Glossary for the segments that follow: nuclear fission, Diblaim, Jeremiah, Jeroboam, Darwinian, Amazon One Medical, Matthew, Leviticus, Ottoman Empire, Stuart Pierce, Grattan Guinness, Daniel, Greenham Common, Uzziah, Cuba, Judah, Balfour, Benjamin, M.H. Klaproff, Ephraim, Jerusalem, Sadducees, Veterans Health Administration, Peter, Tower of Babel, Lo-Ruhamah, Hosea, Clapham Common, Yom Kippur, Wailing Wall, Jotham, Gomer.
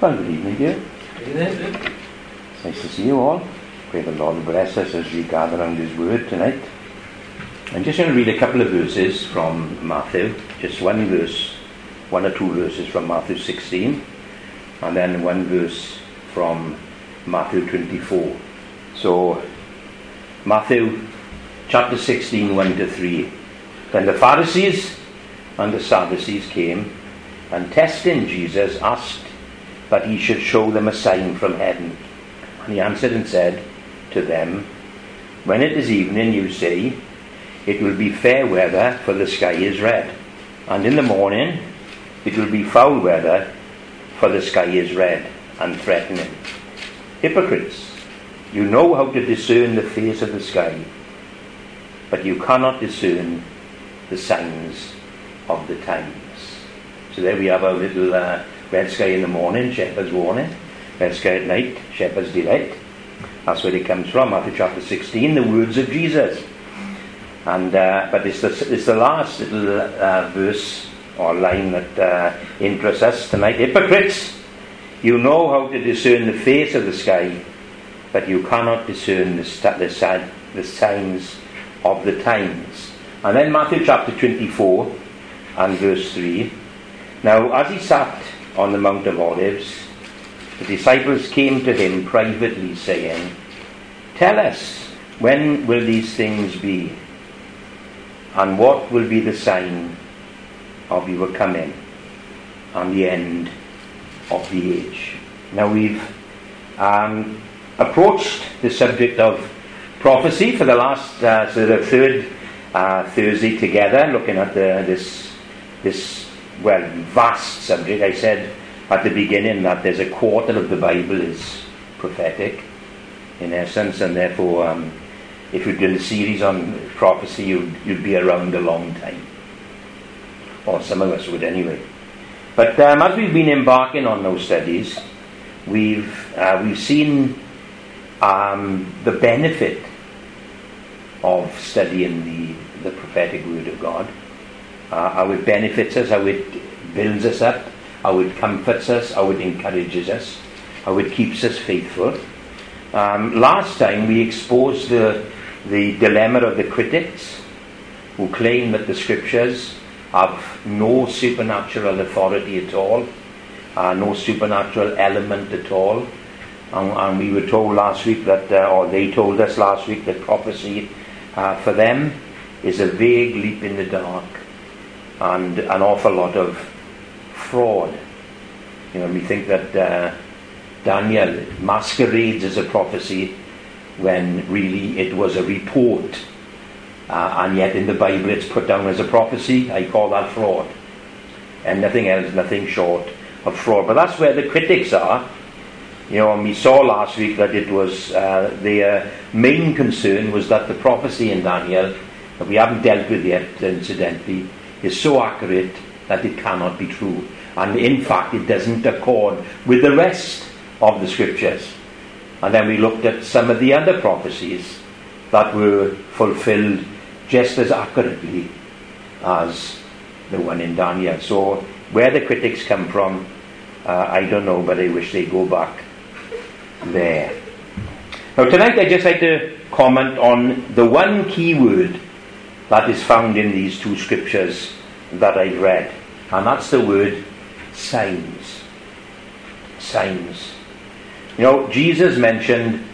Well, good evening, dear. Good evening. Nice to see you all. Pray the Lord bless us as we gather around His Word tonight. I'm just going to read a couple of verses from Matthew, just one verse, one or two verses from Matthew 16, and then one verse from Matthew 24. So, Matthew chapter 16, 1-3. Then the Pharisees and the Sadducees came, and testing Jesus, asked that he should show them a sign from heaven. And he answered and said to them, "When it is evening, you say, it will be fair weather, for the sky is red. And in the morning, it will be foul weather, for the sky is red and threatening. Hypocrites, you know how to discern the face of the sky, but you cannot discern the signs of the times." So there we have our little red sky in the morning, shepherd's warning. Red sky at night, shepherd's delight. That's where it comes from, Matthew chapter 16, the words of Jesus. And but it's the last little verse or line that interests us tonight. Hypocrites, you know how to discern the face of the sky, but you cannot discern the signs of the times. And then Matthew chapter 24 and verse 3. Now, as he sat on the Mount of Olives, the disciples came to him privately, saying, "Tell us, when will these things be? And what will be the sign of your coming and the end of the age?" Now, we've approached the subject of prophecy for the last, third Thursday together, looking at this vast subject. I said at the beginning that there's a quarter of the Bible is prophetic, in essence, and therefore if you did a series on prophecy, you'd be around a long time. Or some of us would anyway. But as we've been embarking on those studies, we've seen the benefit of studying the prophetic word of God. How it benefits us, how it builds us up, how it comforts us, how it encourages us, how it keeps us faithful. Last time we exposed the dilemma of the critics who claim that the scriptures have no supernatural authority at all, no supernatural element at all. And we were told last week that, or they told us last week, that prophecy for them is a vague leap in the dark and an awful lot of fraud. You know, we think that Daniel masquerades as a prophecy when really it was a report. And yet in the Bible it's put down as a prophecy. I call that fraud. And nothing else, nothing short of fraud. But that's where the critics are. You know, and we saw last week that it was their main concern was that the prophecy in Daniel, that we haven't dealt with yet incidentally, is so accurate that it cannot be true. And in fact, it doesn't accord with the rest of the scriptures. And then we looked at some of the other prophecies that were fulfilled just as accurately as the one in Daniel. So where the critics come from, I don't know, but I wish they'd go back there. Now tonight I'd just like to comment on the one key word that is found in these two scriptures that I've read, and that's the word signs. Signs. You know, Jesus mentioned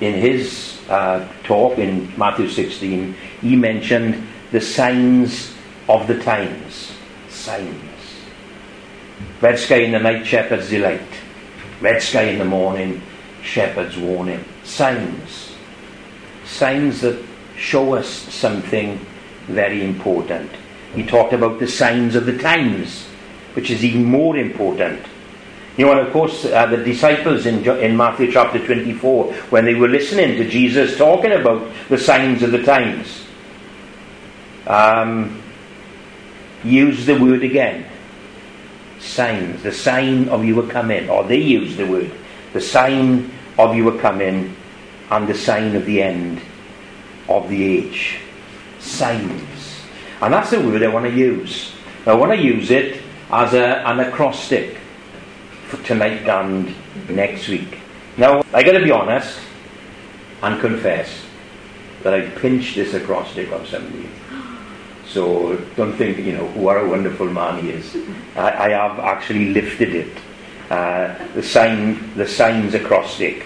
in his talk in Matthew 16, he mentioned the signs of the times. Signs. Red sky in the night, shepherd's delight. Red sky in the morning, shepherd's warning. Signs. Signs that show us something very important. He talked about the signs of the times, which is even more important. You know, and of course, the disciples in Matthew chapter 24, when they were listening to Jesus talking about the signs of the times, used the word again. Signs. The sign of your coming. Or they used the word. The sign of your coming and the sign of the end of the age. Signs. And that's the word I want to use. I want to use it as an acrostic for tonight and next week. Now, I got to be honest and confess that I pinched this acrostic on somebody. So don't think, what a wonderful man he is. I have actually lifted it. The signs acrostic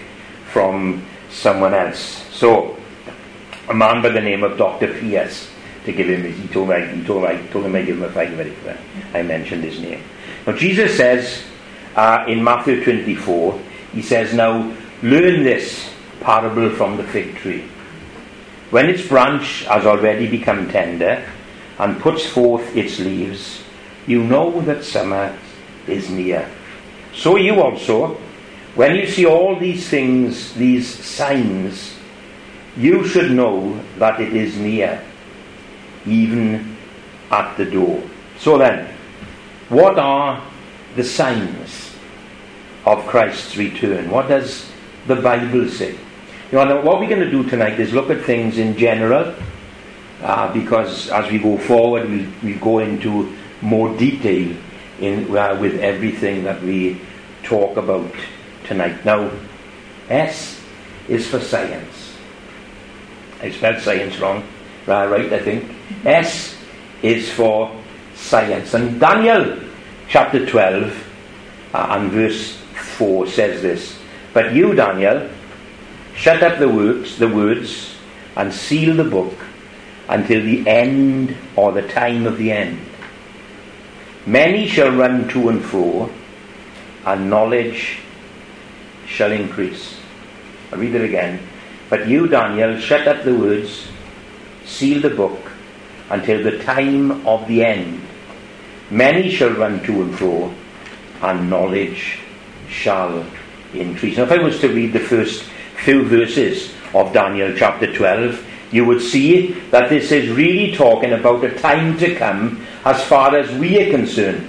from someone else. So, a man by the name of Dr. P.S. to give him, he told him I give him a $5 for that. I mentioned his name. Now Jesus says in Matthew 24, he says, "Now learn this parable from the fig tree. When its branch has already become tender and puts forth its leaves, you know that summer is near. So you also, when you see all these things, these signs, you should know that it is near, even at the door." So then, what are the signs of Christ's return? What does the Bible say? What we're going to do tonight is look at things in general, because as we go forward, we go into more detail with everything that we talk about tonight. Now, S is for science. I spelled science wrong, right, I think. S is for science. And Daniel chapter 12 and verse 4 says this: "But you, Daniel, shut up the words and seal the book until the end, or the time of the end. Many shall run to and fro, and knowledge shall increase." I'll read it again. "But you, Daniel, shut up the words, seal the book, until the time of the end. Many shall run to and fro, and knowledge shall increase." Now, if I was to read the first few verses of Daniel chapter 12, you would see that this is really talking about a time to come as far as we are concerned,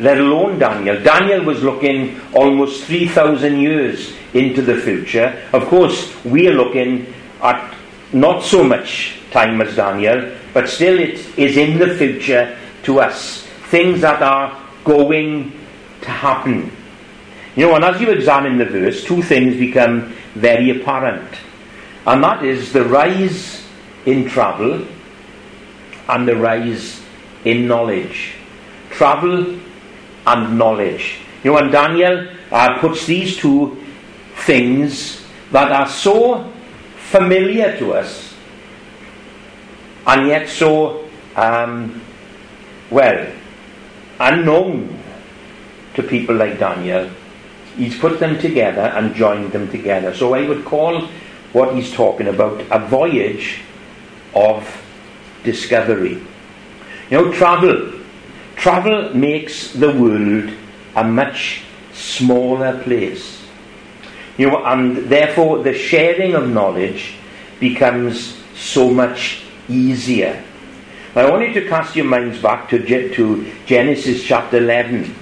let alone Daniel. Daniel was looking almost 3,000 years into the future. Of course, we are looking at not so much time as Daniel, but still it is in the future to us. Things that are going to happen. And as you examine the verse, two things become very apparent. And that is the rise in travel and the rise in knowledge. Travel and knowledge. And Daniel puts these two things that are so familiar to us and yet so, unknown to people like Daniel. He's put them together and joined them together. So I would call what he's talking about a voyage of discovery. Travel. Travel makes the world a much smaller place. And therefore the sharing of knowledge becomes so much easier. I want you to cast your minds back to Genesis chapter 11.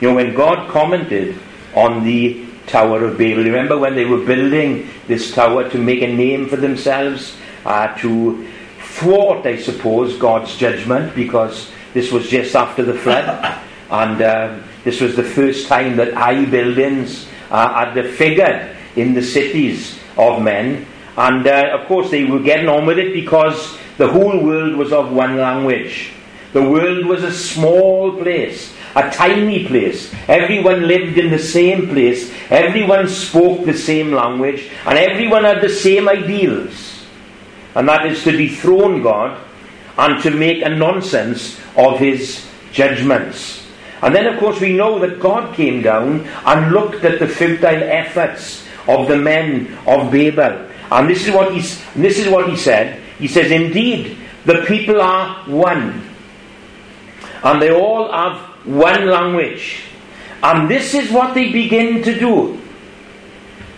When God commented on the Tower of Babel. Remember when they were building this tower to make a name for themselves, to thwart, I suppose, God's judgment, because this was just after the flood, and this was the first time that high buildings had figured in the cities of men. And of course they were getting on with it because the whole world was of one language. The world was a small place, a tiny place. Everyone lived in the same place. Everyone spoke the same language. And everyone had the same ideals. And that is to dethrone God and to make a nonsense of his judgments. And then, of course, we know that God came down and looked at the futile efforts of the men of Babel. And this is what he said. He says, "Indeed, the people are one. And they all have one language. And this is what they begin to do.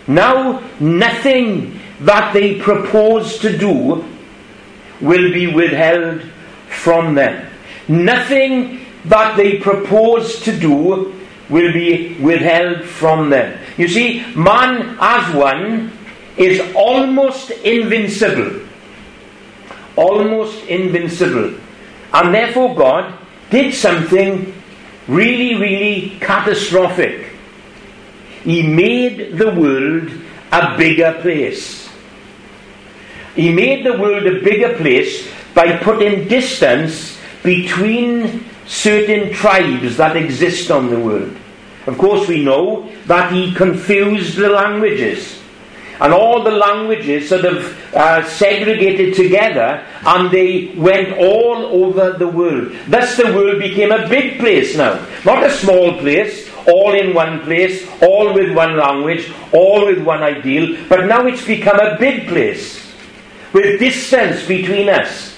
Now, nothing that they propose to do will be withheld from them." Nothing that they propose to do will be withheld from them. You see, man as one is almost invincible. Almost invincible. And therefore God did something really, really catastrophic. He made the world a bigger place. He made the world a bigger place by putting distance between certain tribes that exist on the world. Of course, we know that he confused the languages. And all the languages sort of segregated together, and they went all over the world. Thus the world became a big place now. Not a small place, all in one place, all with one language, all with one ideal. But now it's become a big place, with distance between us.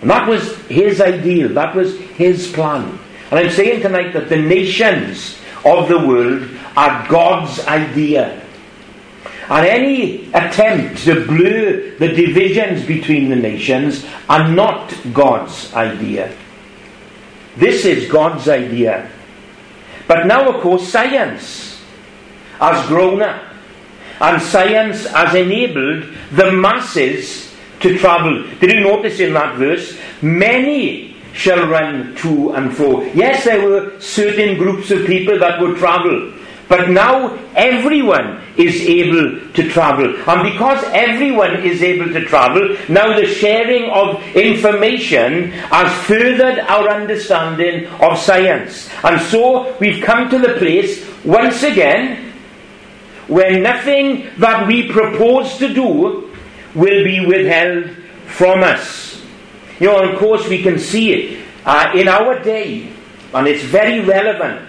And that was his ideal, that was his plan. And I'm saying tonight that the nations of the world are God's idea. And any attempt to blur the divisions between the nations are not God's idea. This is God's idea. But now, of course, science has grown up. And science has enabled the masses to travel. Did you notice in that verse? Many shall run to and fro. Yes, there were certain groups of people that would travel. But now everyone is able to travel. And because everyone is able to travel, now the sharing of information has furthered our understanding of science. And so we've come to the place, once again, where nothing that we propose to do will be withheld from us. You know, of course, we can see it in our day, and it's very relevant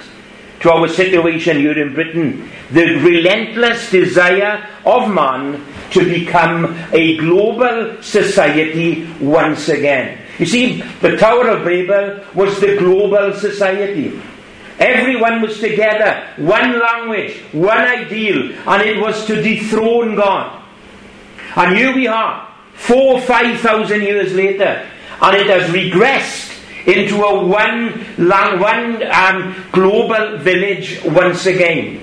to our situation here in Britain, the relentless desire of man to become a global society once again. You see, the Tower of Babel was the global society. Everyone was together, one language, one ideal, and it was to dethrone God. And here we are, 4,000 or 5,000 years later, and it has regressed into a one global village once again.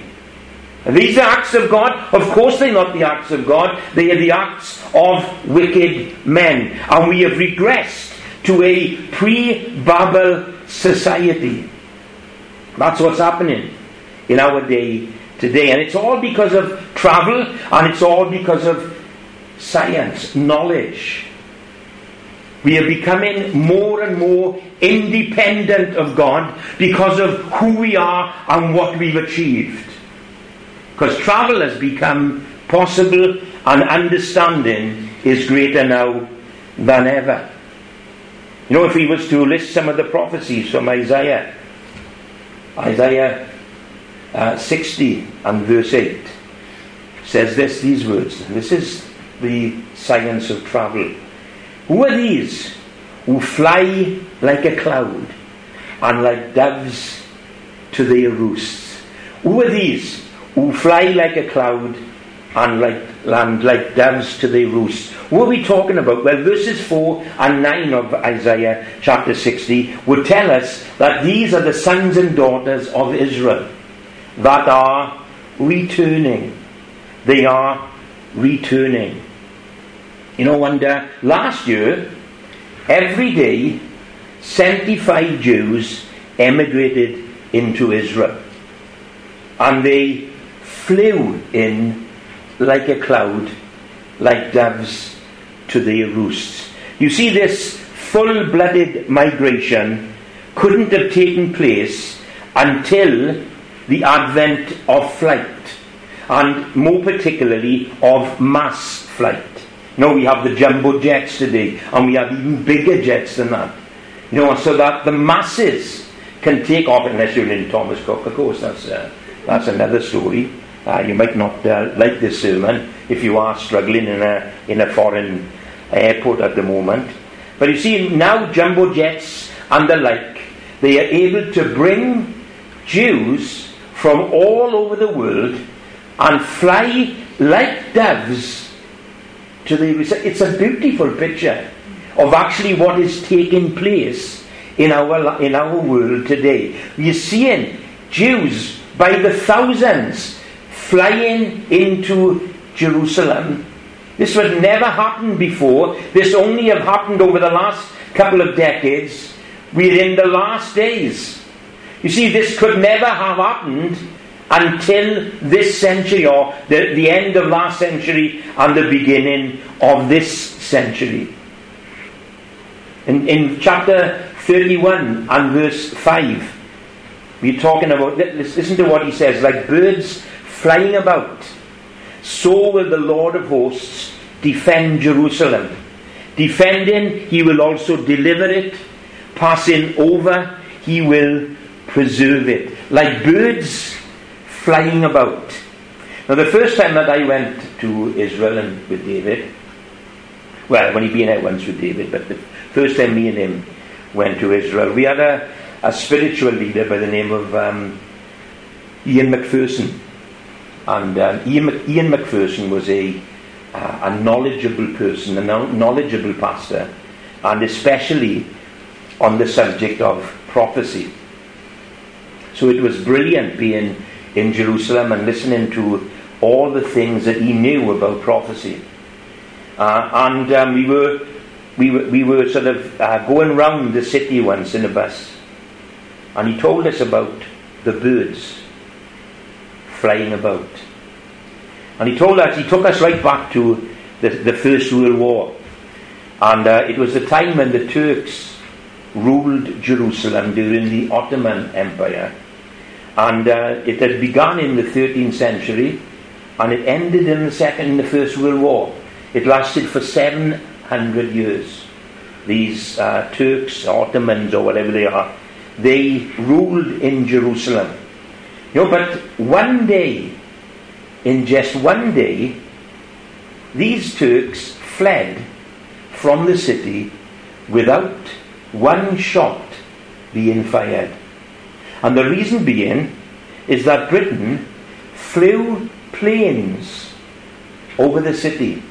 And these are acts of God. Of course they're not the acts of God. They are the acts of wicked men. And we have regressed to a pre-Babel society. That's what's happening in our day today. And it's all because of travel, and it's all because of science, knowledge. We are becoming more and more independent of God because of who we are and what we've achieved. Because travel has become possible, and understanding is greater now than ever. You know, if we was to list some of the prophecies from Isaiah 60 and verse 8 says these words. This is the science of travel. Who are these who fly like a cloud and like doves to their roosts? Who are these who fly like a cloud and like doves to their roosts? What are we talking about? Well, verses 4 and 9 of Isaiah chapter 60 would tell us that these are the sons and daughters of Israel that are returning. They are returning. You know, last year, every day, 75 Jews emigrated into Israel. And they flew in like a cloud, like doves to their roosts. You see, this full-blooded migration couldn't have taken place until the advent of flight, and more particularly of mass flight. No, we have the jumbo jets today, and we have even bigger jets than that. You know, so that the masses can take off, unless you're in Thomas Cook, of course, that's another story. You might not like this sermon if you are struggling in a foreign airport at the moment. But you see, now jumbo jets and the like, they are able to bring Jews from all over the world and fly like doves. It's a beautiful picture of actually what is taking place in our world today. We're seeing Jews by the thousands flying into Jerusalem. This would never happen before. This only have happened over the last couple of decades. We're in the last days. You see, this could never have happened until this century, or the end of last century and the beginning of this century. In chapter 31 and verse 5, we're talking about, listen to what he says, like birds flying about, so will the Lord of hosts defend Jerusalem. Defending, he will also deliver it. Passing over, he will preserve it. Like birds flying about. Now, the first time that I went to Israel and with David, well, when he'd been out once with David, but the first time me and him went to Israel, we had a spiritual leader by the name of Ian McPherson. And Ian McPherson was a knowledgeable person, a knowledgeable pastor, and especially on the subject of prophecy. So it was brilliant being in Jerusalem and listening to all the things that he knew about prophecy. We were sort of going round the city once in a bus, and he told us about the birds flying about. And he took us right back to the First World War. And it was the time when the Turks ruled Jerusalem during the Ottoman Empire. And it had begun in the 13th century, and it ended in the First World War. It lasted for 700 years. These Turks, Ottomans, or whatever they are, they ruled in Jerusalem. You know, but one day, in just one day, these Turks fled from the city without one shot being fired. And the reason being is that Britain flew planes over the city.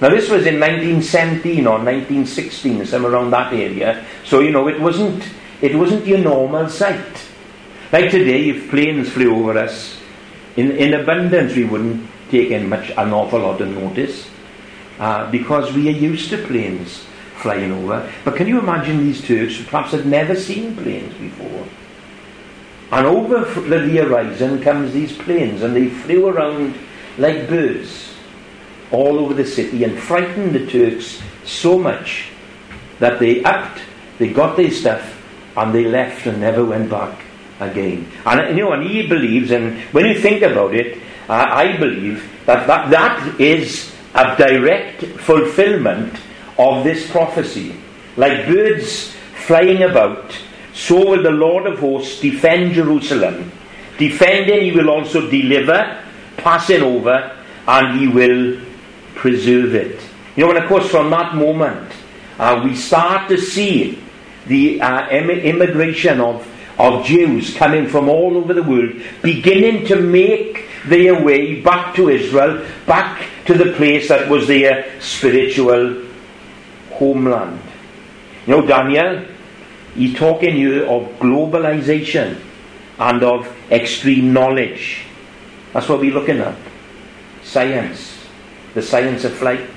Now, this was in 1917 or 1916, somewhere around that area. So, you know, it wasn't your normal sight. Like today, if planes flew over us, in abundance, we wouldn't take in an awful lot of notice, because we are used to planes flying over. But can you imagine these Turks who perhaps had never seen planes before? And over the horizon comes these planes, and they flew around like birds all over the city and frightened the Turks so much that they got their stuff, and they left and never went back again. And you know, and he believes, and when you think about it, I believe that is a direct fulfillment of this prophecy. Like birds flying about, so will the Lord of hosts defend Jerusalem. Defending, he will also deliver, passing over, and he will preserve it. You know, and of course, from that moment, we start to see the immigration of Jews coming from all over the world, beginning to make their way back to Israel, back to the place that was their spiritual homeland. You know, Daniel, he's talking here of globalization and of extreme knowledge. That's what we're looking at. Science. The science of flight.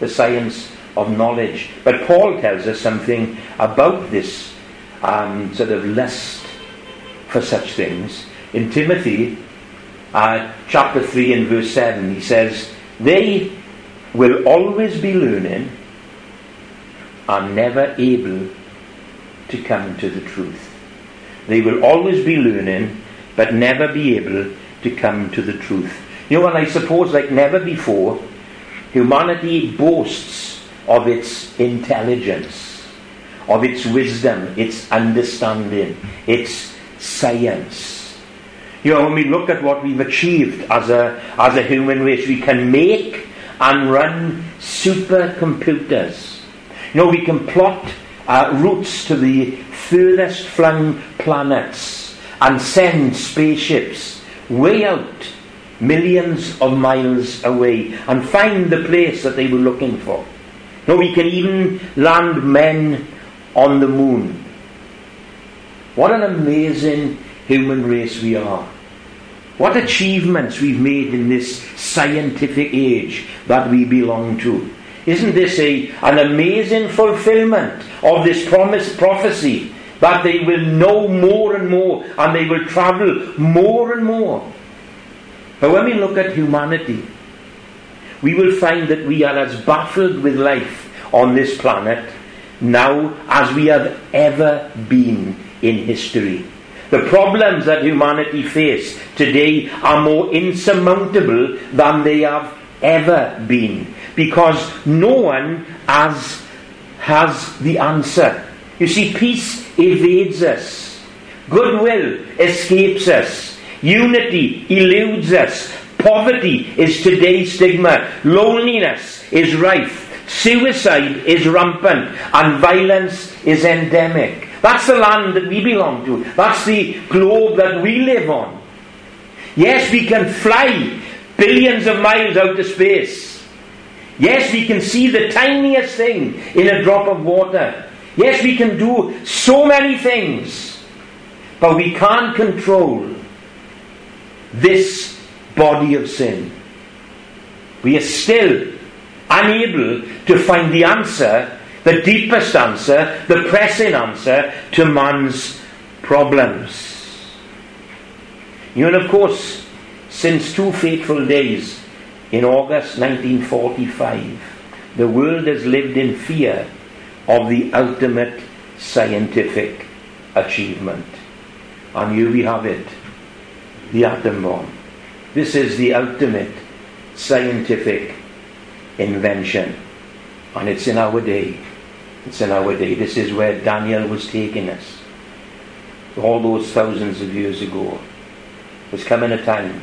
The science of knowledge. But Paul tells us something about this sort of lust for such things. In Timothy chapter 3 and verse 7, he says, they will always be learning and never able to come to the truth. They will always be learning but never be able to come to the truth. You know, and I suppose like never before, humanity boasts of its intelligence, of its wisdom, its understanding, its science. You know, when we look at what we've achieved as a human race, we can make and run supercomputers. You know, we can plot routes to the furthest flung planets and send spaceships way out, millions of miles away, and find the place that they were looking for. You know, we can even land men on the moon. What an amazing human race we are. What achievements we've made in this scientific age that we belong to. Isn't this an amazing fulfillment of this prophecy But they will know more and more, and they will travel more and more. But when we look at humanity, we will find that we are as baffled with life on this planet now as we have ever been in history. The problems that humanity face today are more insurmountable than they have ever been, because no one has the answer. You see, peace evades us. Goodwill escapes us. Unity eludes us. Poverty is today's stigma. Loneliness is rife. Suicide is rampant. And violence is endemic. That's the land that we belong to. That's the globe that we live on. Yes, we can fly billions of miles out of space. Yes, we can see the tiniest thing in a drop of water. Yes, we can do so many things, but we can't control this body of sin. We are still unable to find the answer, the deepest answer, the pressing answer to man's problems. You know, and of course, since two fateful days in August 1945, the world has lived in fear of the ultimate scientific achievement. And here we have it, the atom bomb. This is the ultimate scientific invention. And it's in our day. It's in our day. This is where Daniel was taking us all those thousands of years ago. There's coming a time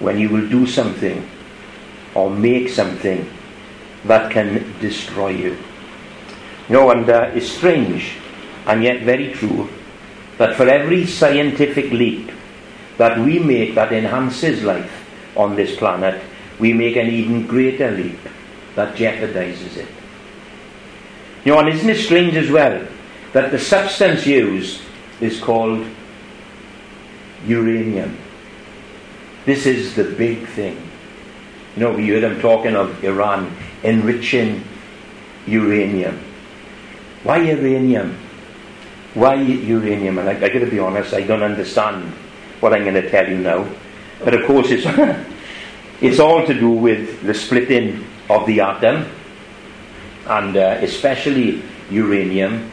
when you will do something or make something that can destroy you. No, and it's strange and yet very true that for every scientific leap that we make that enhances life on this planet, we make an even greater leap that jeopardizes it. You know, and isn't it strange as well that the substance used is called uranium? This is the big thing. You know, we hear them talking of Iran enriching uranium. Why uranium? Why uranium? And I gotta be honest, I don't understand what I'm going to tell you now. But of course it's all to do with the splitting of the atom, and especially uranium.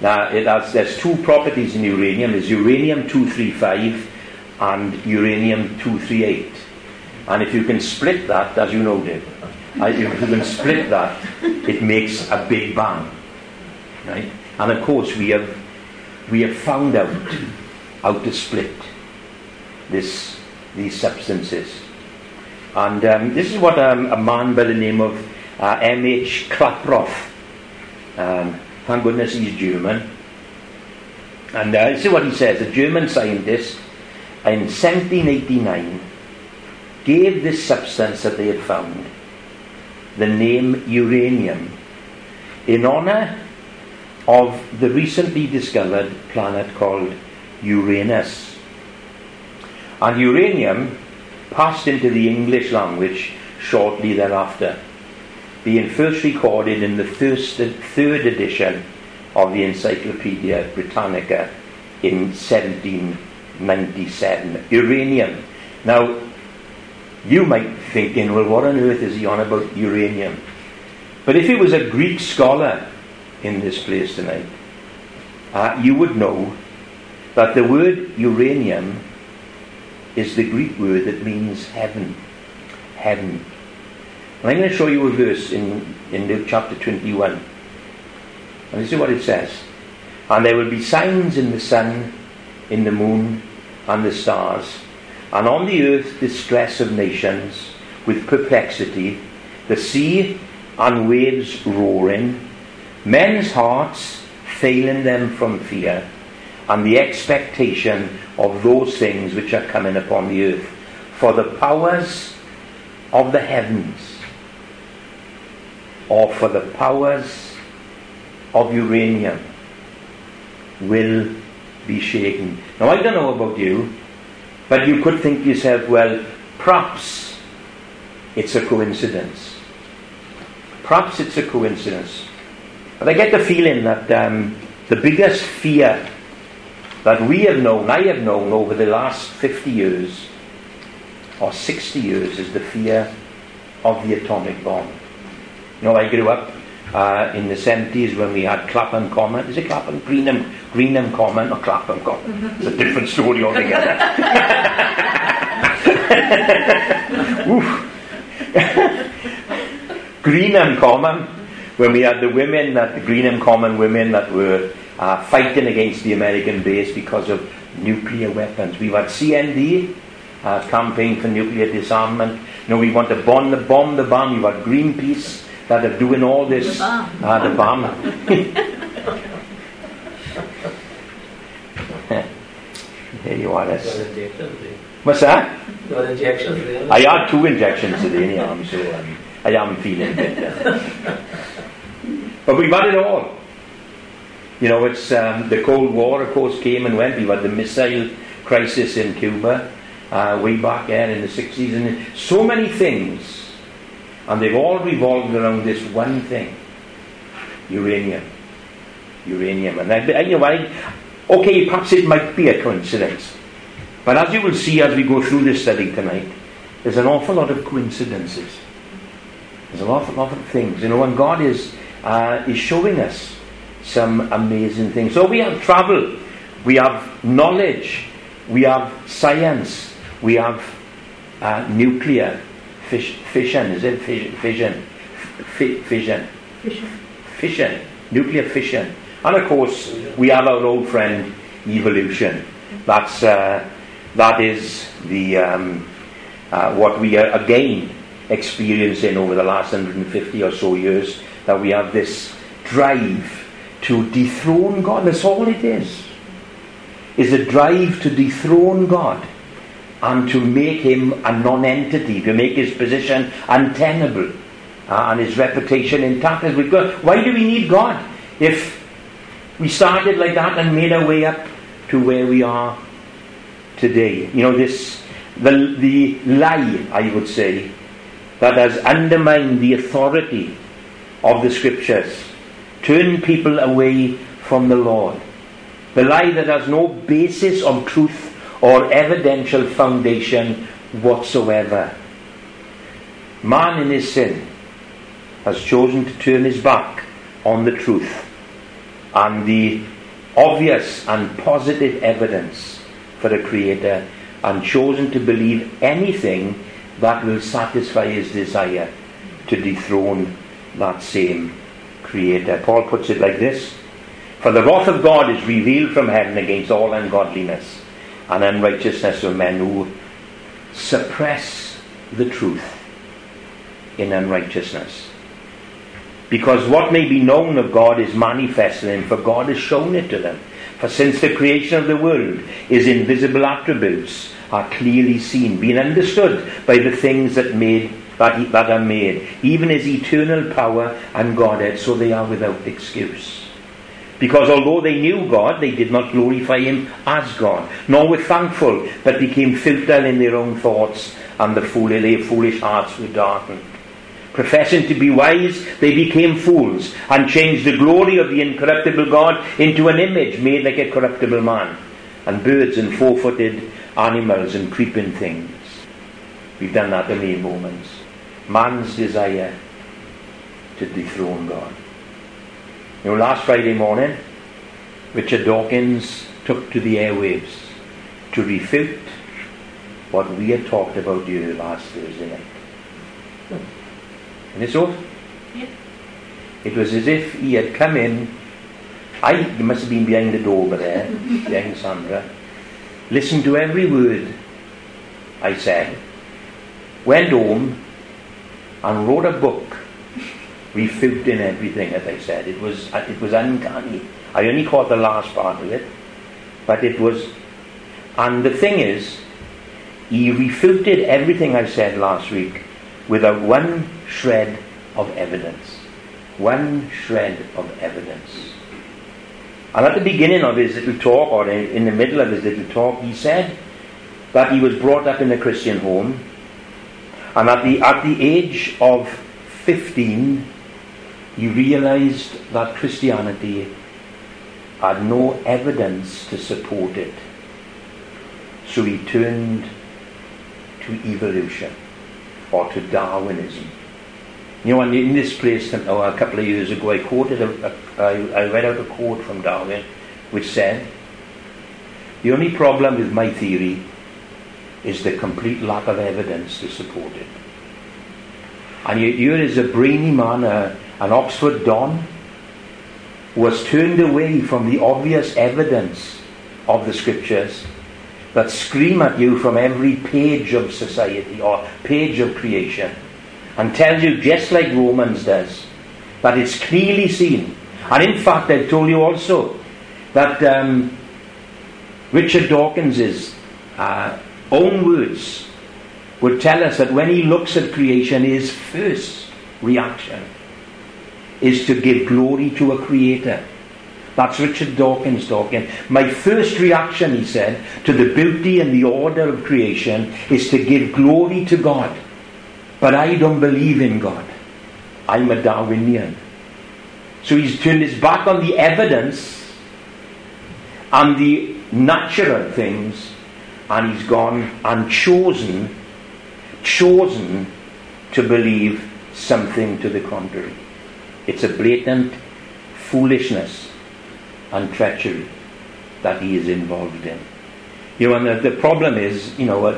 Now there's two properties in uranium. There's uranium-235 and uranium-238. And if you can split that, as you know, Dave, if you can split that, it makes a big bang. Right? And of course we have found out how to split these substances. And this is what a man by the name of M.H. Klaproff, thank goodness he's German, and this is what he says. A German scientist in 1789 gave this substance that they had found the name uranium in honour of the recently discovered planet called Uranus. And uranium passed into the English language shortly thereafter, being first recorded in the third edition of the Encyclopaedia Britannica in 1797. Uranium. Now, you might be thinking, well, what on earth is he on about uranium? But if he was a Greek scholar in this place tonight, you would know that the word uranium is the Greek word that means heaven. Heaven. And I'm going to show you a verse in Luke chapter 21. And this is what it says. And there will be signs in the sun, in the moon, and the stars, and on the earth distress of nations with perplexity, the sea and waves roaring, men's hearts failing them from fear, and the expectation of those things which are coming upon the earth. For the powers of the heavens, or for the powers of uranium, will be shaken. Now, I don't know about you, but you could think to yourself, well, perhaps it's a coincidence. Perhaps it's a coincidence. But I get the feeling that The biggest fear that we have known, I have known over the last 50 years or 60 years, is the fear of the atomic bomb. You know, I grew up in the 70s when we had Clapham Common. Is it Clapham? Greenham Common or Clapham Common? It's a different story altogether. Oof. Greenham Common, when we had the women, the Greenham Common women that were fighting against the American base because of nuclear weapons. We had CND, campaign for nuclear disarmament. You know, we want to bomb the bomb. We had Greenpeace that are doing all this. The bomb. There you are. What's that? Your injections. Really? I had 2 injections today, anyhow, so I am feeling better. But we've had it all. You know, it's the Cold War, of course, came and went. We had the missile crisis in Cuba way back there in the 60s, and so many things, and they've all revolved around this one thing: uranium. And okay, perhaps it might be a coincidence, but as you will see as we go through this study tonight, there's an awful lot of coincidences. There's an awful lot of things, you know, and God is showing us some amazing things. So we have travel, we have knowledge, we have science, we have nuclear fission. Is it fission? Fission. Nuclear fission. And of course, we have our old friend evolution. That is the what we are again experiencing over the last 150 or so years, that we have this drive to dethrone God. That's all it is a drive to dethrone God and to make him a non-entity, to make his position untenable and his reputation intact. As we go, why do we need God if we started like that and made our way up to where we are today? You know, this the lie, I would say, that has undermined the authority of the scriptures, turn people away from the Lord. The lie that has no basis of truth or evidential foundation whatsoever. Man in his sin has chosen to turn his back on the truth and the obvious and positive evidence for the Creator, and chosen to believe anything that will satisfy his desire to dethrone that same Creator. Paul puts it like this: for the wrath of God is revealed from heaven against all ungodliness and unrighteousness of men who suppress the truth in unrighteousness, because what may be known of God is manifest in them, for God has shown it to them. For since the creation of the world, his invisible attributes are clearly seen, being understood by the things that are made, even his eternal power and Godhead, so they are without excuse. Because although they knew God, they did not glorify him as God, nor were thankful, but became futile in their own thoughts, and their foolish hearts were darkened. Professing to be wise, they became fools, and changed the glory of the incorruptible God into an image made like a corruptible man, and birds and four-footed animals and creeping things. We've done that in many moments. Man's desire to dethrone God. You know, last Friday morning, Richard Dawkins took to the airwaves to refute what we had talked about here last Thursday night. Isn't it so? Yeah. It was as if he had come in. He must have been behind the door over there, behind Sandra. Listened to every word I said. Went home and wrote a book refuting everything that I said. It was uncanny. I only caught the last part of it, but it was. And the thing is, he refuted everything I said last week without one shred of evidence. One shred of evidence. And at the beginning of his little talk, or in the middle of his little talk, he said that he was brought up in a Christian home, and at the age of 15, he realized that Christianity had no evidence to support it. So he turned to evolution, or to Darwinism. You know, and in this place, a couple of years ago, I quoted, I read out a quote from Darwin, which said, "The only problem with my theory is the complete lack of evidence to support it." And yet here is a brainy man, an Oxford Don, who has turned away from the obvious evidence of the scriptures that scream at you from every page of society or page of creation, and tells you, just like Romans does, that it's clearly seen. And in fact, I've told you also that Richard Dawkins' own words would tell us that when he looks at creation, his first reaction is to give glory to a creator. That's Richard Dawkins talking. "My first reaction," he said, "to the beauty and the order of creation is to give glory to God. But I don't believe in God. I'm a Darwinian." So he's turned his back on the evidence and the natural things, and he's gone and chosen to believe something to the contrary. It's a blatant foolishness and treachery that he is involved in. You know, and the problem is, you know, I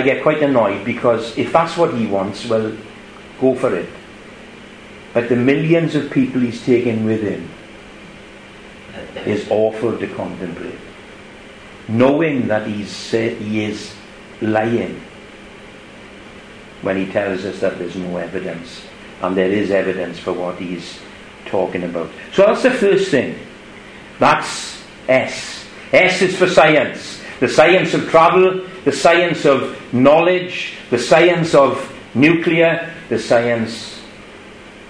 get quite annoyed, because if that's what he wants, well, go for it. But the millions of people he's taken with him is awful to contemplate. Knowing that he is lying when he tells us that there's no evidence, and there is evidence for what he's talking about. So that's the first thing. That's S. S is for science. The science of travel, the science of knowledge, the science of nuclear, the science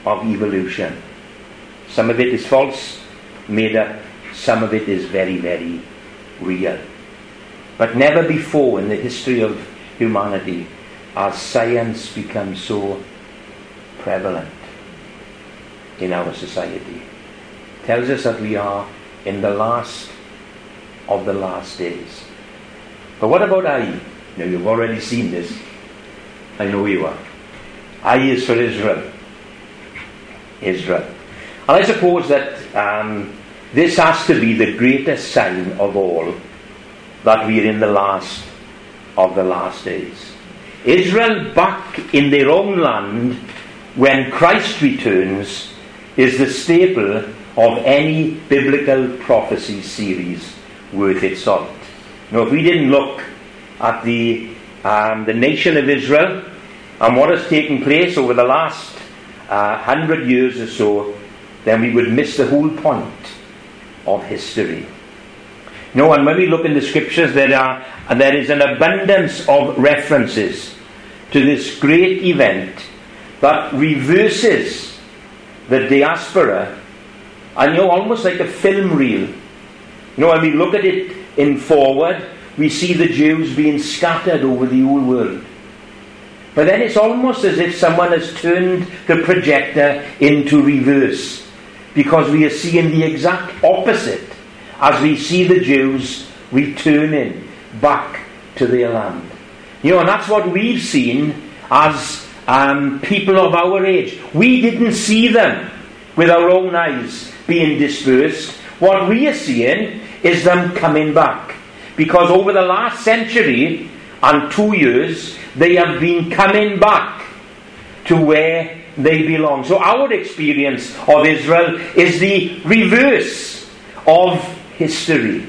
of evolution. Some of it is false, made up. Some of it is very, very real. But never before in the history of humanity has science become so prevalent in our society. It tells us that we are in the last of the last days. But what about I? Now, you've already seen this. I know you are. I is for Israel. Israel. And I suppose that this has to be the greatest sign of all that we are in the last of the last days. Israel back in their own land when Christ returns is the staple of any biblical prophecy series worth its salt. Now, if we didn't look at the nation of Israel and what has taken place over the last 100 years or so, then we would miss the whole point of history. No, and when we look in the scriptures, there is an abundance of references to this great event that reverses the diaspora, and you know, almost like a film reel. You know, when we look at it in forward, we see the Jews being scattered over the whole world. But then it's almost as if someone has turned the projector into reverse, because we are seeing the exact opposite as we see the Jews returning back to their land. You know, and that's what we've seen as people of our age. We didn't see them with our own eyes being dispersed. What we are seeing is them coming back. Because over the last century and 2 years, they have been coming back to where they belong. So our experience of Israel is the reverse of history.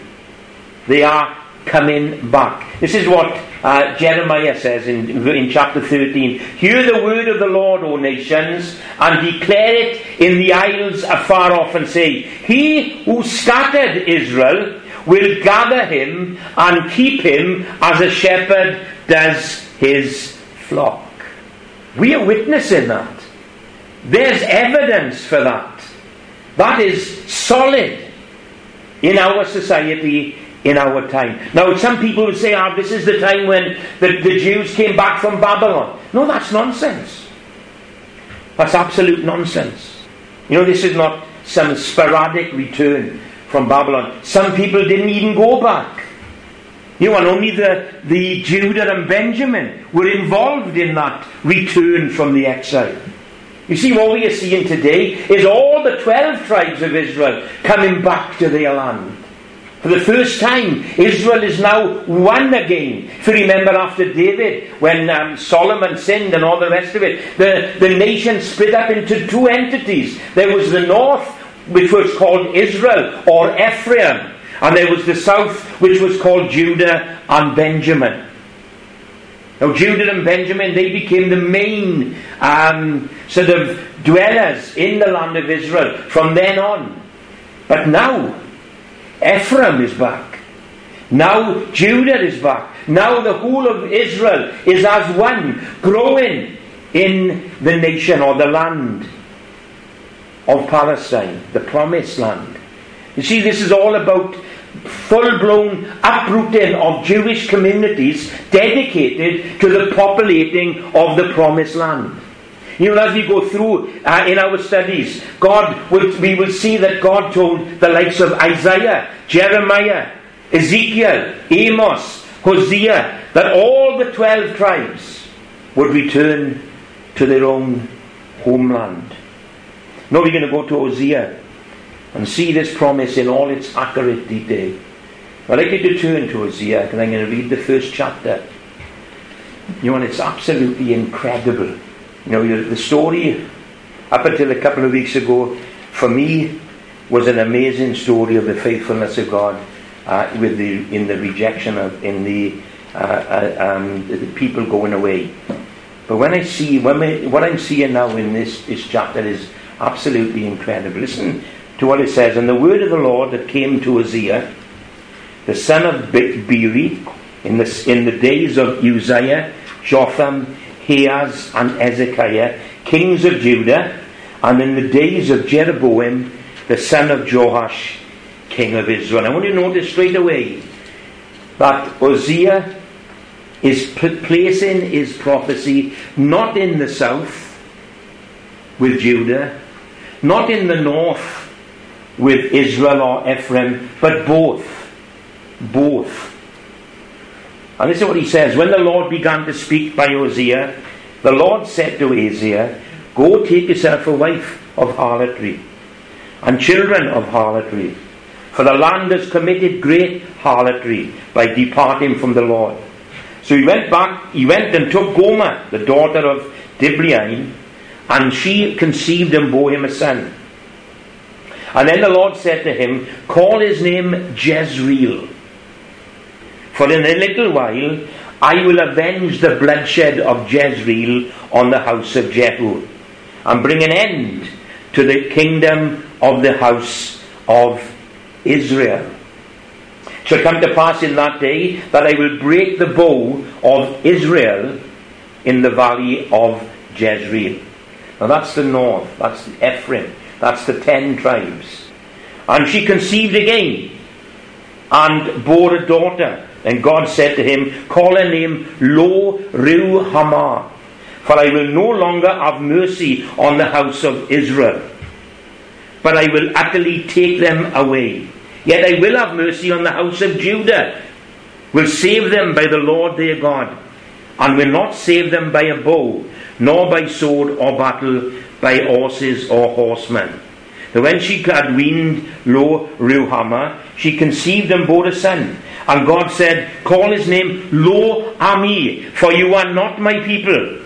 They are coming back. This is what Jeremiah says in chapter 13. "Hear the word of the Lord, O nations, and declare it in the isles afar off, and say, He who scattered Israel will gather him and keep him as a shepherd does his flock." We are witnessing that. There's evidence for that. That is solid in our society, in our time. Now, some people would say, this is the time when the Jews came back from Babylon. No, that's nonsense. That's absolute nonsense. You know, this is not some sporadic return from Babylon. Some people didn't even go back. You know, and only the Judah and Benjamin were involved in that return from the exile. You see, what we are seeing today is all the 12 tribes of Israel coming back to their land. For the first time, Israel is now one again. If you remember after David, when Solomon sinned and all the rest of it, the nation split up into two entities. There was the north, which was called Israel or Ephraim, and there was the south, which was called Judah and Benjamin. Now, Judah and Benjamin, they became the main sort of dwellers in the land of Israel from then on. But now, Ephraim is back. Now, Judah is back. Now, the whole of Israel is as one, growing in the nation or the land of Palestine, the promised land. You see, this is all about full-blown uprooting of Jewish communities dedicated to the populating of the promised land. You know, as we go through in our studies, we will see that God told the likes of Isaiah, Jeremiah, Ezekiel, Amos, Hosea, that all the 12 tribes would return to their own homeland. Now we're going to go to Hosea and see this promise in all its accurate detail. I'd like you to turn to Hosea, and I'm going to read the first chapter. You know, and it's absolutely incredible. You know, the story up until a couple of weeks ago, for me, was an amazing story of the faithfulness of God in the rejection of the people going away. But what I'm seeing now in this chapter is absolutely incredible. Listen to what it says. And the word of the Lord that came to Uzziah, the son of Beeri, in the days of Uzziah, Jotham, Ahaz and Hezekiah, kings of Judah, and in the days of Jeroboam, the son of Joash, king of Israel. I want you to notice straight away that Uzziah is placing his prophecy not in the south with Judah, not in the north with Israel or Ephraim, but both. And this is what he says. When the Lord began to speak by Hosea, the Lord said to Hosea, "Go, take yourself a wife of harlotry, and children of harlotry, for the land has committed great harlotry by departing from the Lord." So he went and took Gomer, the daughter of Diblaim, and she conceived and bore him a son. And then the Lord said to him, "Call his name Jezreel, for in a little while I will avenge the bloodshed of Jezreel on the house of Jehu, and bring an end to the kingdom of the house of Israel. It shall come to pass in that day that I will break the bow of Israel in the valley of Jezreel." Now that's the north, that's Ephraim, that's the 10 tribes. And she conceived again and bore a daughter. And God said to him, "Call her name Lo-Ruhamah, for I will no longer have mercy on the house of Israel, but I will utterly take them away. Yet I will have mercy on the house of Judah, will save them by the Lord their God, and will not save them by a bow, nor by sword or battle, by horses or horsemen." Now when she had weaned Lo-Ruhamah, she conceived and bore a son. And God said, "Call his name Lo-Ami, for you are not my people, and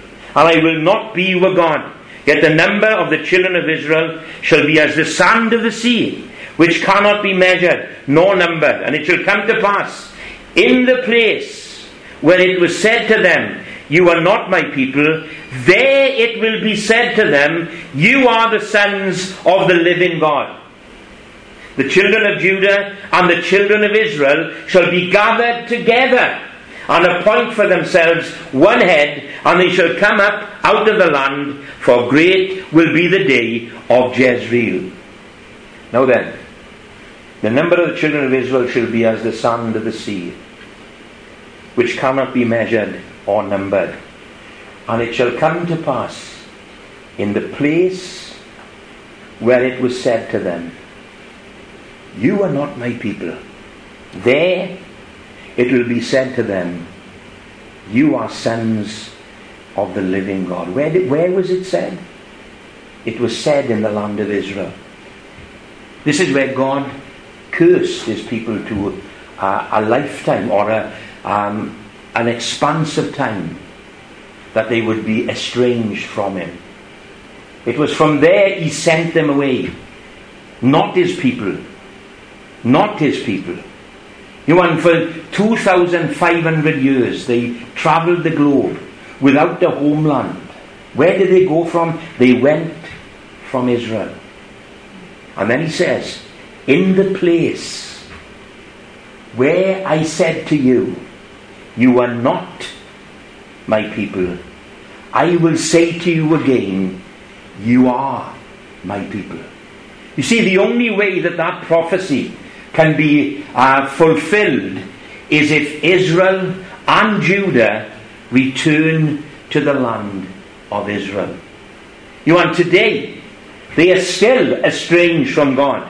I will not be your God. Yet the number of the children of Israel shall be as the sand of the sea, which cannot be measured nor numbered. And it shall come to pass, in the place where it was said to them, 'You are not my people,' there it will be said to them, 'You are the sons of the living God.' The children of Judah and the children of Israel shall be gathered together and appoint for themselves one head, and they shall come up out of the land, for great will be the day of Jezreel." Now then, the number of the children of Israel shall be as the sand of the sea, which cannot be measured or numbered. And it shall come to pass in the place where it was said to them, "You are not my people." There it will be said to them, "You are sons of the living God." Where was it said? It was said in the land of Israel. This is where God cursed his people to a lifetime or an expanse of time that they would be estranged from him. It was from there he sent them away. Not his people. Not his people. You know, and for 2,500 years they travelled the globe without the homeland. Where did they go from? They went from Israel. And then he says, "In the place where I said to you, 'You are not my people,' I will say to you again, 'You are my people.'" You see, the only way that that prophecy can be fulfilled is if Israel and Judah return to the land of Israel. And today they are still estranged from God.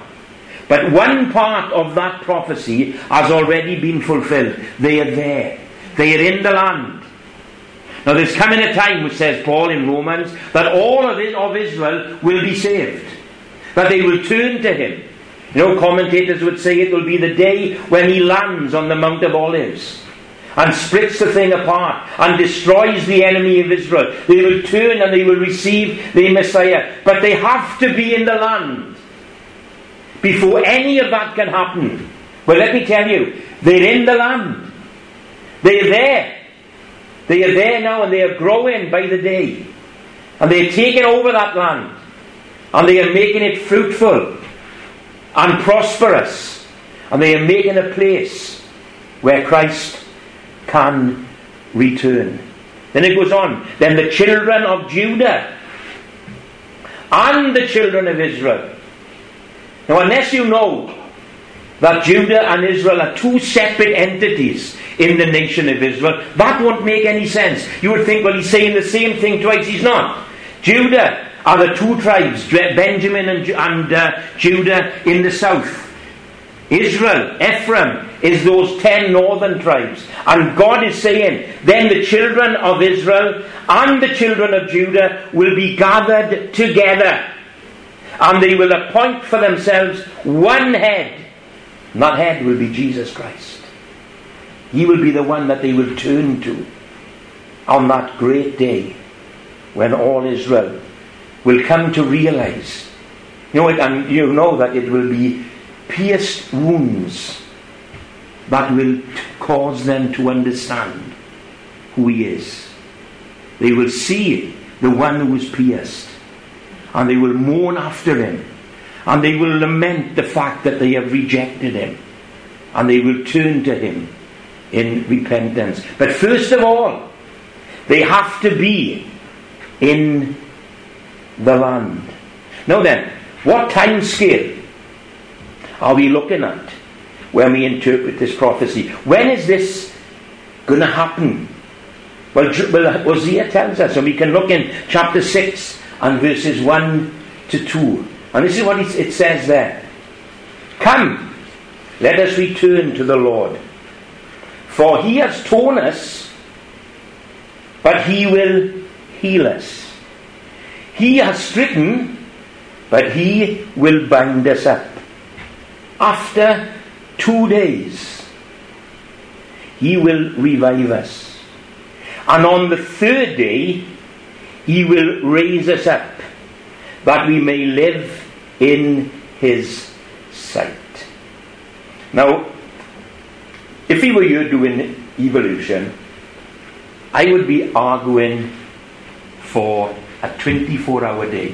But one part of that prophecy has already been fulfilled. They are there. They are in the land. Now there's coming a time, which says Paul in Romans, that all of Israel will be saved. That they will turn to him. Commentators would say it will be the day when he lands on the Mount of Olives and splits the thing apart and destroys the enemy of Israel. They will turn and they will receive the Messiah. But they have to be in the land before any of that can happen. Well, let me tell you, they're in the land. They're there. They are there now, and they are growing by the day. And they are taking over that land. And they are making it fruitful and prosperous. And they are making a place where Christ can return. Then it goes on. Then the children of Judah and the children of Israel. Now, unless you know that Judah and Israel are two separate entities in the nation of Israel, that won't make any sense. You would think, well, he's saying the same thing twice. He's not. Judah are the two tribes, Benjamin and Judah in the south. Israel, Ephraim, is those 10 northern tribes. And God is saying, then the children of Israel and the children of Judah will be gathered together. And they will appoint for themselves one head. And that head will be Jesus Christ. He will be the one that they will turn to on that great day when all Israel will come to realize. And you know that it will be pierced wounds that will cause them to understand who he is. They will see the one who was pierced, and they will mourn after him, and they will lament the fact that they have rejected him, and they will turn to him in repentance. But first of all, they have to be in the land. Now then, what time scale are we looking at when we interpret this prophecy? When is this going to happen? Well, Hosea tells us, and we can look in chapter 6 and verses 1 to 2. And this is what it says there. "Come, let us return to the Lord. For he has torn us, but he will heal us. He has stricken, but he will bind us up. After 2 days, he will revive us. And on the 3rd day, he will raise us up, that we may live in his sight." Now, if we were here doing evolution, I would be arguing for a 24-hour day.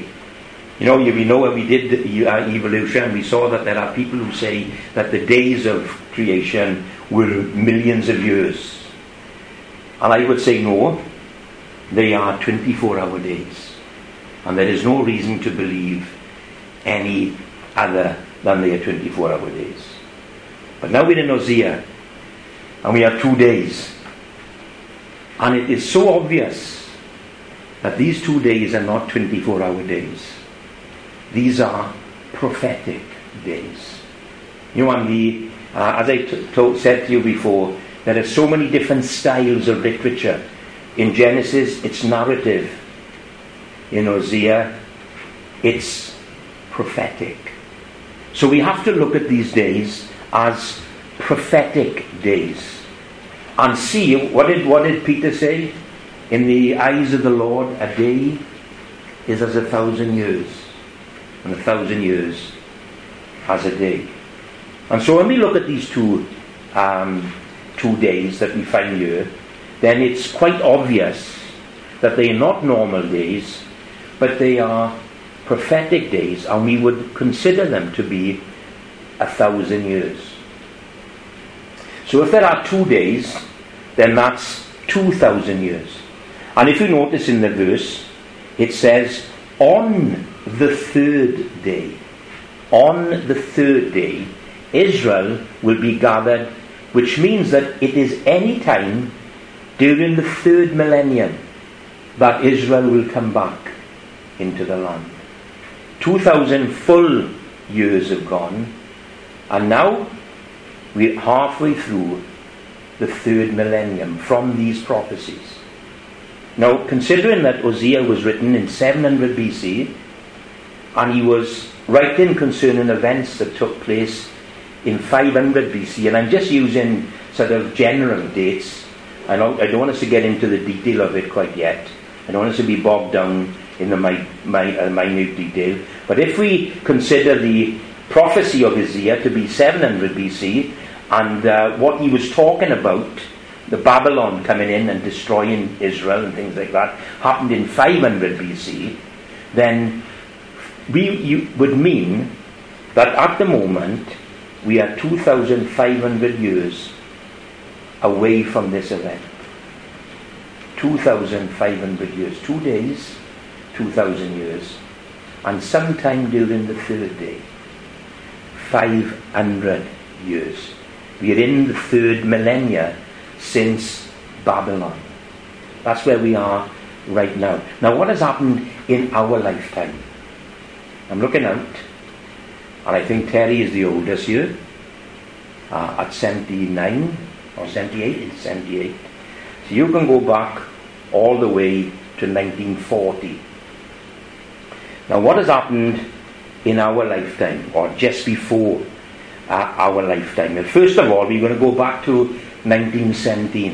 When we did evolution, we saw that there are people who say that the days of creation were millions of years. And I would say no, they are 24-hour days. And there is no reason to believe any other than they are 24-hour days. But now we're in Hosea, and we have 2 days. And it is so obvious that these 2 days are not 24-hour days. These are prophetic days. You know, and the, as I said to you before, there are so many different styles of literature. In Genesis, it's narrative. In Hosea, it's prophetic. So we have to look at these days as prophetic days and see what did Peter say? In the eyes of the Lord, a day is as 1,000 years, and 1,000 years as a day. And so when we look at these two days that we find here, then it's quite obvious that they are not normal days, but they are prophetic days, and we would consider them to be 1,000 years. So if there are 2 days, then that's 2,000 years. And if you notice in the verse, it says, on the third day, Israel will be gathered, which means that it is any time during the third millennium that Israel will come back into the land. 2,000 full years have gone, and now we're halfway through the third millennium from these prophecies. Now, considering that Hosea was written in 700 BC, and he was writing concerning events that took place in 500 BC, and I'm just using sort of general dates. I don't want us to get into the detail of it quite yet. I don't want us to be bogged down in the minute detail. But if we consider the prophecy of Hosea to be 700 BC, and what he was talking about, the Babylon coming in and destroying Israel and things like that, happened in 500 BC, then you would mean that at the moment we are 2,500 years away from this event. 2,500 years. 2 days, 2,000 years. And sometime during the third day, 500 years. We are in the third millennia since Babylon. That's where we are right now. Now, what has happened in our lifetime? I'm looking out, and I think Terry is the oldest here, at 79 or 78. It's 78. So you can go back all the way to 1940. Now, what has happened in our lifetime, or just before our lifetime? Well, first of all, we're going to go back to 1917.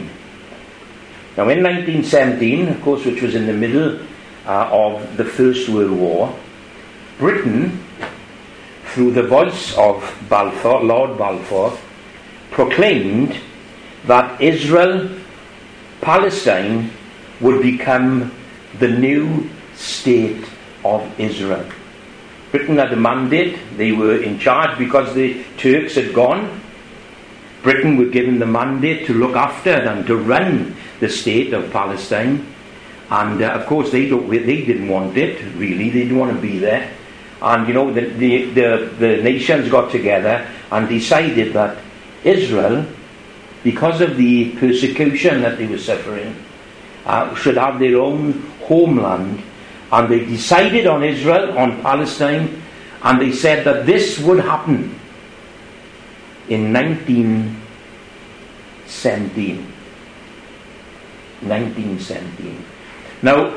Now, in 1917, of course, which was in the middle of the First World War, Britain, through the voice of Balfour, Lord Balfour, proclaimed that Israel, Palestine, would become the new state of Israel. Britain had a mandate. They were in charge because the Turks had gone. Britain were given the mandate to look after and to run the state of Palestine, and of course they didn't want it, really. They didn't want to be there. And you know, the nations got together and decided that Israel, because of the persecution that they were suffering, should have their own homeland. And they decided on Israel, on Palestine, and they said that this would happen in 1917. Now,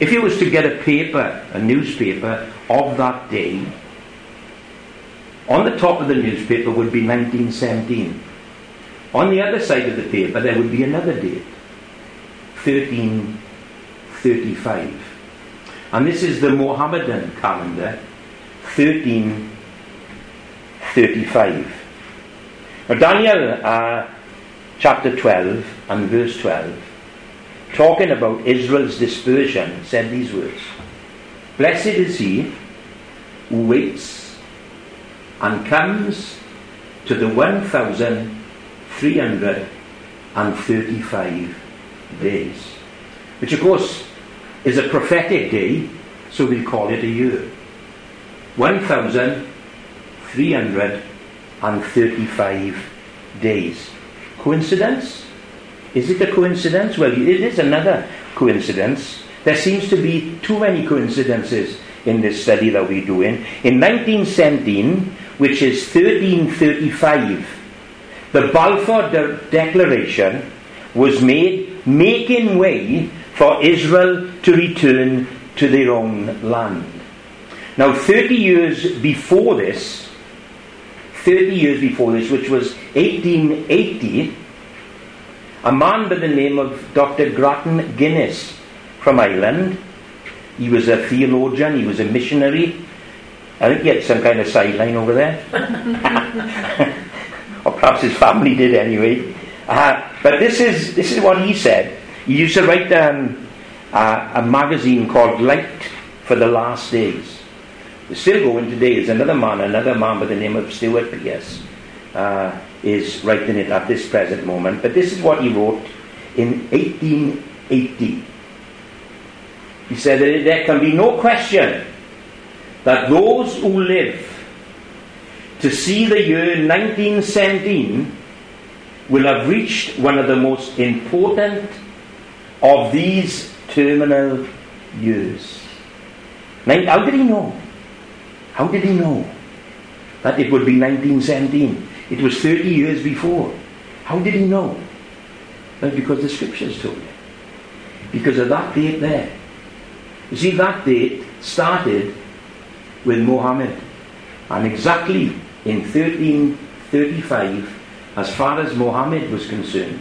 if you was to get a newspaper of that day, on the top of the newspaper would be 1917. On the other side of the paper there would be another date, 1335. And this is the Mohammedan calendar, 1335. Now, Daniel chapter 12 and verse 12, talking about Israel's dispersion, said these words: "Blessed is he who waits and comes to the 1,335 days," which of course is a prophetic day, so we'll call it a year. 1,335 days. Coincidence? Is it a coincidence? Well, it is another coincidence. There seems to be too many coincidences in this study that we do. In 1917, which is 1335, the Balfour Declaration was made, making way for Israel to return to their own land. Now, 30 years before this, which was 1880, a man by the name of Dr. Grattan Guinness from Ireland, he was a theologian, he was a missionary. I think he had some kind of sideline over there. Or perhaps his family did anyway. But this is what he said. He used to write a magazine called Light for the Last Days. It's still going today. There's another man by the name of Stuart Pierce is writing it at this present moment. But this is what he wrote in 1880. He said that there can be no question that those who live to see the year 1917 will have reached one of the most important of these terminal years. Now, how did he know that it would be 1917? It was 30 years before. How did he know? Well, because the scriptures told him. Because of that date there. You see, that date started with Mohammed. And exactly in 1335, as far as Mohammed was concerned,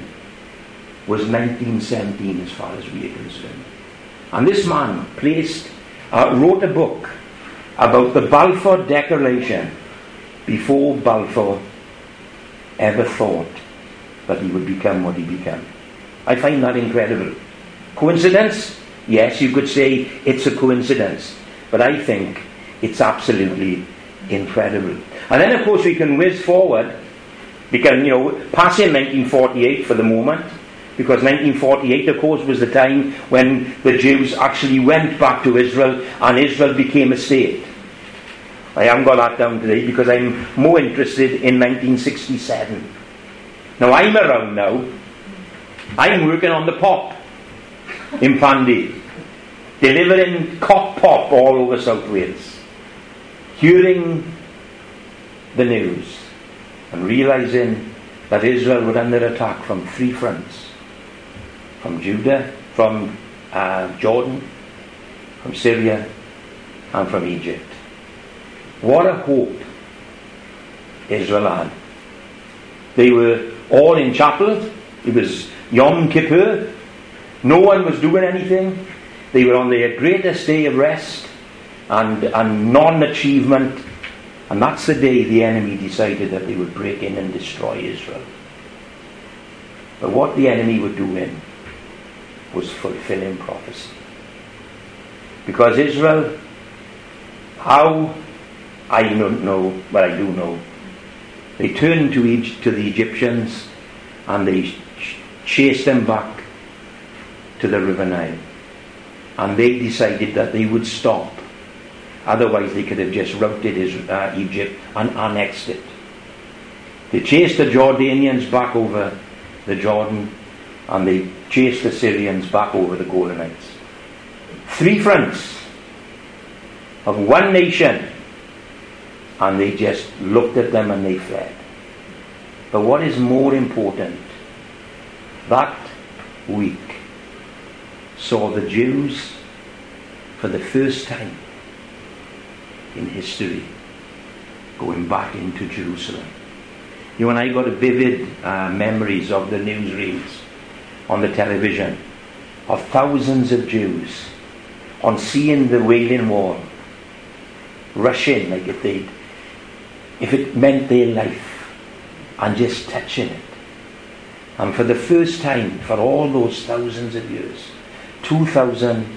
was 1917 as far as we are concerned. And this man wrote a book about the Balfour Declaration before Balfour ever thought that he would become what he became. I find that incredible. Coincidence? Yes, you could say it's a coincidence, but I think it's absolutely incredible. And then, of course, we can whiz forward. We can, passing 1948 for the moment, because 1948, of course, was the time when the Jews actually went back to Israel and Israel became a state. I haven't got that down today because I'm more interested in 1967. Now, I'm around now. I'm working on the pop in Pandy, delivering cock pop all over South Wales, hearing the news and realizing that Israel was under attack from three fronts, from Judah, from Jordan, from Syria, and from Egypt. What a hope Israel had. They were all in chapel. It was Yom Kippur. No one was doing anything. They were on their greatest day of rest and non-achievement. And that's the day the enemy decided that they would break in and destroy Israel. But what the enemy would do in was fulfilling prophecy. Because Israel, how, I don't know, but I do know, they turned to the Egyptians and they chased them back to the River Nile. And they decided that they would stop. Otherwise they could have just routed Egypt and annexed it. They chased the Jordanians back over the Jordan, and they chased the Syrians back over the Golanites. Three fronts of one nation, and they just looked at them and they fled. But what is more important, that week saw the Jews for the first time in history going back into Jerusalem. You and I got vivid memories of the newsreels on the television of thousands of Jews on seeing the Wailing Wall rush in like if it meant their life, and just touching it. And for the first time for all those thousands of years, 2,520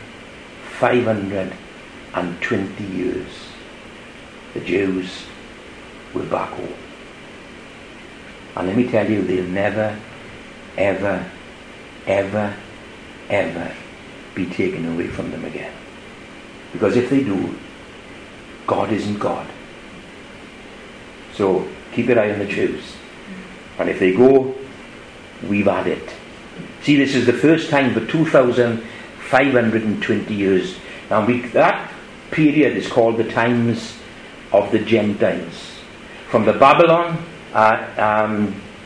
years, the Jews were back home. And let me tell you, they'll never, ever, ever, ever be taken away from them again. Because if they do, God isn't God. So keep your eye on the Jews. And if they go, we've had it. See, this is the first time for 2,520 years. Now, that period is called the times of the Gentiles. From the Babylon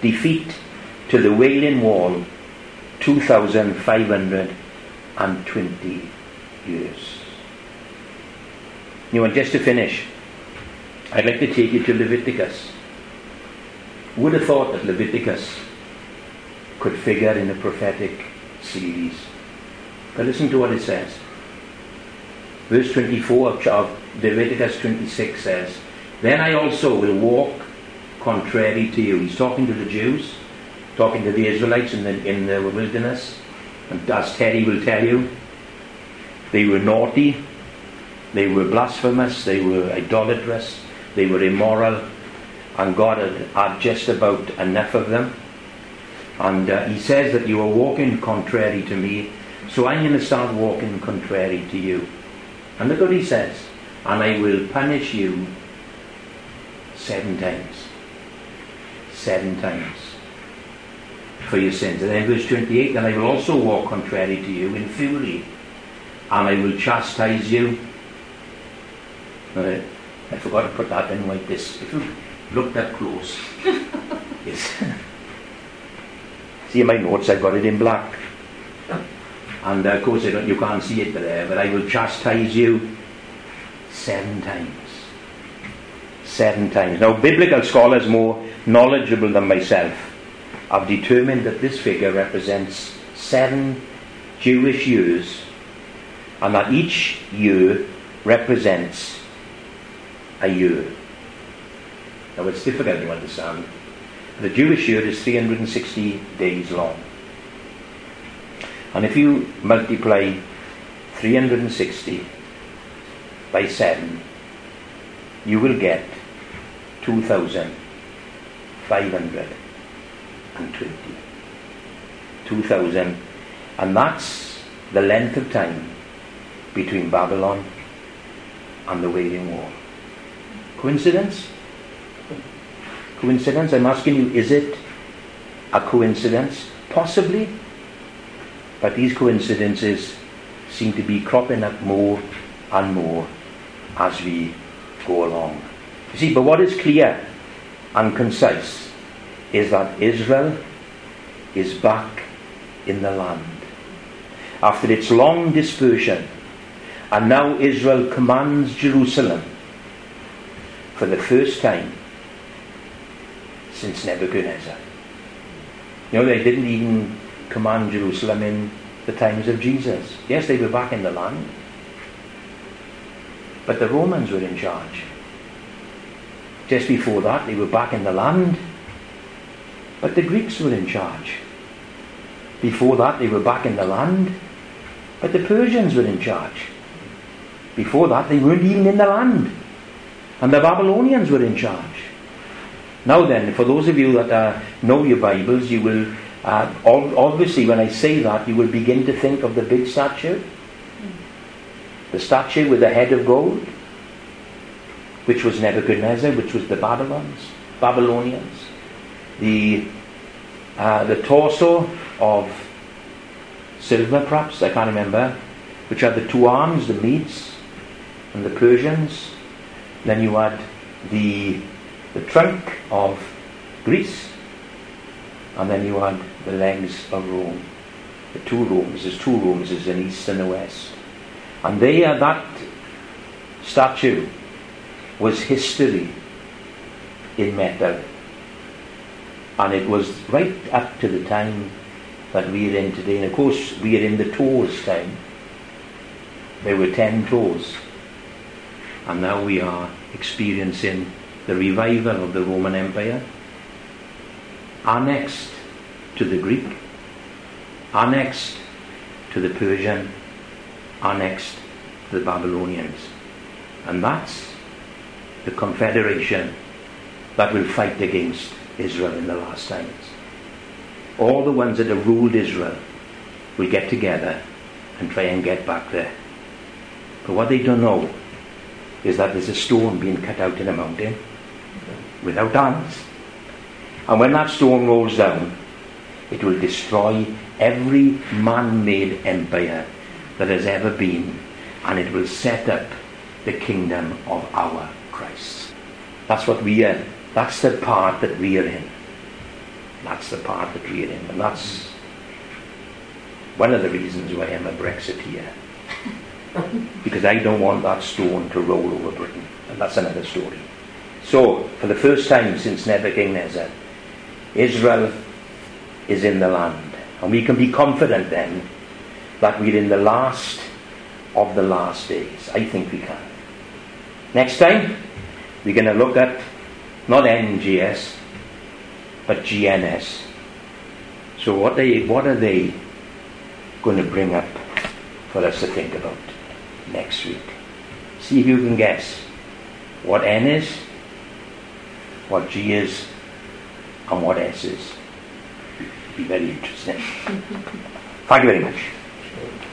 defeat to the Wailing Wall, 2,520 years. You know, and just to finish, I'd like to take you to Leviticus. Would have thought that Leviticus could figure in a prophetic series. But listen to what it says. Verse 24 of Leviticus 26 says, "Then I also will walk contrary to you." He's talking to the Jews, talking to the Israelites in the wilderness. And as Teddy will tell you, they were naughty, they were blasphemous, they were idolatrous, they were immoral, and God had just about enough of them. And he says that you are walking contrary to me, so I'm going to start walking contrary to you. And look what he says, "And I will punish you 7 times. 7 times for your sins." And then verse 28, "And I will also walk contrary to you in fury, and I will chastise you." I forgot to put that in like this. If you look that close. Yes. See, in my notes I've got it in black. And of course you can't see it there, but I will chastise you 7 times. 7 times. Now, biblical scholars more knowledgeable than myself have determined that this figure represents 7 Jewish years, and that each year represents a year. Now, it's difficult to understand. The Jewish year is 360 days long. And if you multiply 360 by 7, you will get 2,520. 2,000. And that's the length of time between Babylon and the Wailing Wall. Coincidence? Coincidence? I'm asking you, is it a coincidence? Possibly. But these coincidences seem to be cropping up more and more as we go along. You see, but what is clear and concise is that Israel is back in the land after its long dispersion, and now Israel commands Jerusalem for the first time since Nebuchadnezzar. You know, they didn't even command Jerusalem in the times of Jesus. Yes, they were back in the land, but the Romans were in charge. Just before that, they were back in the land, but the Greeks were in charge. Before that, they were back in the land, but the Persians were in charge. Before that, they weren't even in the land, and the Babylonians were in charge. Now then, for those of you that know your Bibles, you will obviously, when I say that, you will begin to think of the big statue. The statue with the head of gold, which was Nebuchadnezzar, which was the Babylonians. The torso of silver, perhaps, I can't remember, which had the 2 arms, the Medes and the Persians. Then you had the trunk of Greece, and then you had the legs of Rome. The 2 Romes, there's 2 Romes, there's an east and a west. And there, that statue was history in metal. And it was right up to the time that we are in today. And of course, we are in the toes time. There were 10 toes. And now we are experiencing the revival of the Roman Empire, annexed to the Greek, annexed to the Persian, annexed to the Babylonians. And that's the confederation that will fight against Israel in the last times. All the ones that have ruled Israel will get together and try and get back there. But what they don't know is that there's a stone being cut out in a mountain without hands. And when that stone rolls down, it will destroy every man-made empire that has ever been, and it will set up the kingdom of our Christ. That's what we are in. That's the part that we are in. That's the part that we are in. And that's one of the reasons why I'm a Brexiteer. Because I don't want that stone to roll over Britain. And that's another story. So, for the first time since Nebuchadnezzar, Israel is in the land. And we can be confident then that we're in the last of the last days. I think we can. Next time, we're going to look at not NGS, but GNS. So what are they going to bring up for us to think about next week? See if you can guess what N is, what G is, and what S is. It'll be very interesting. Thank you very much.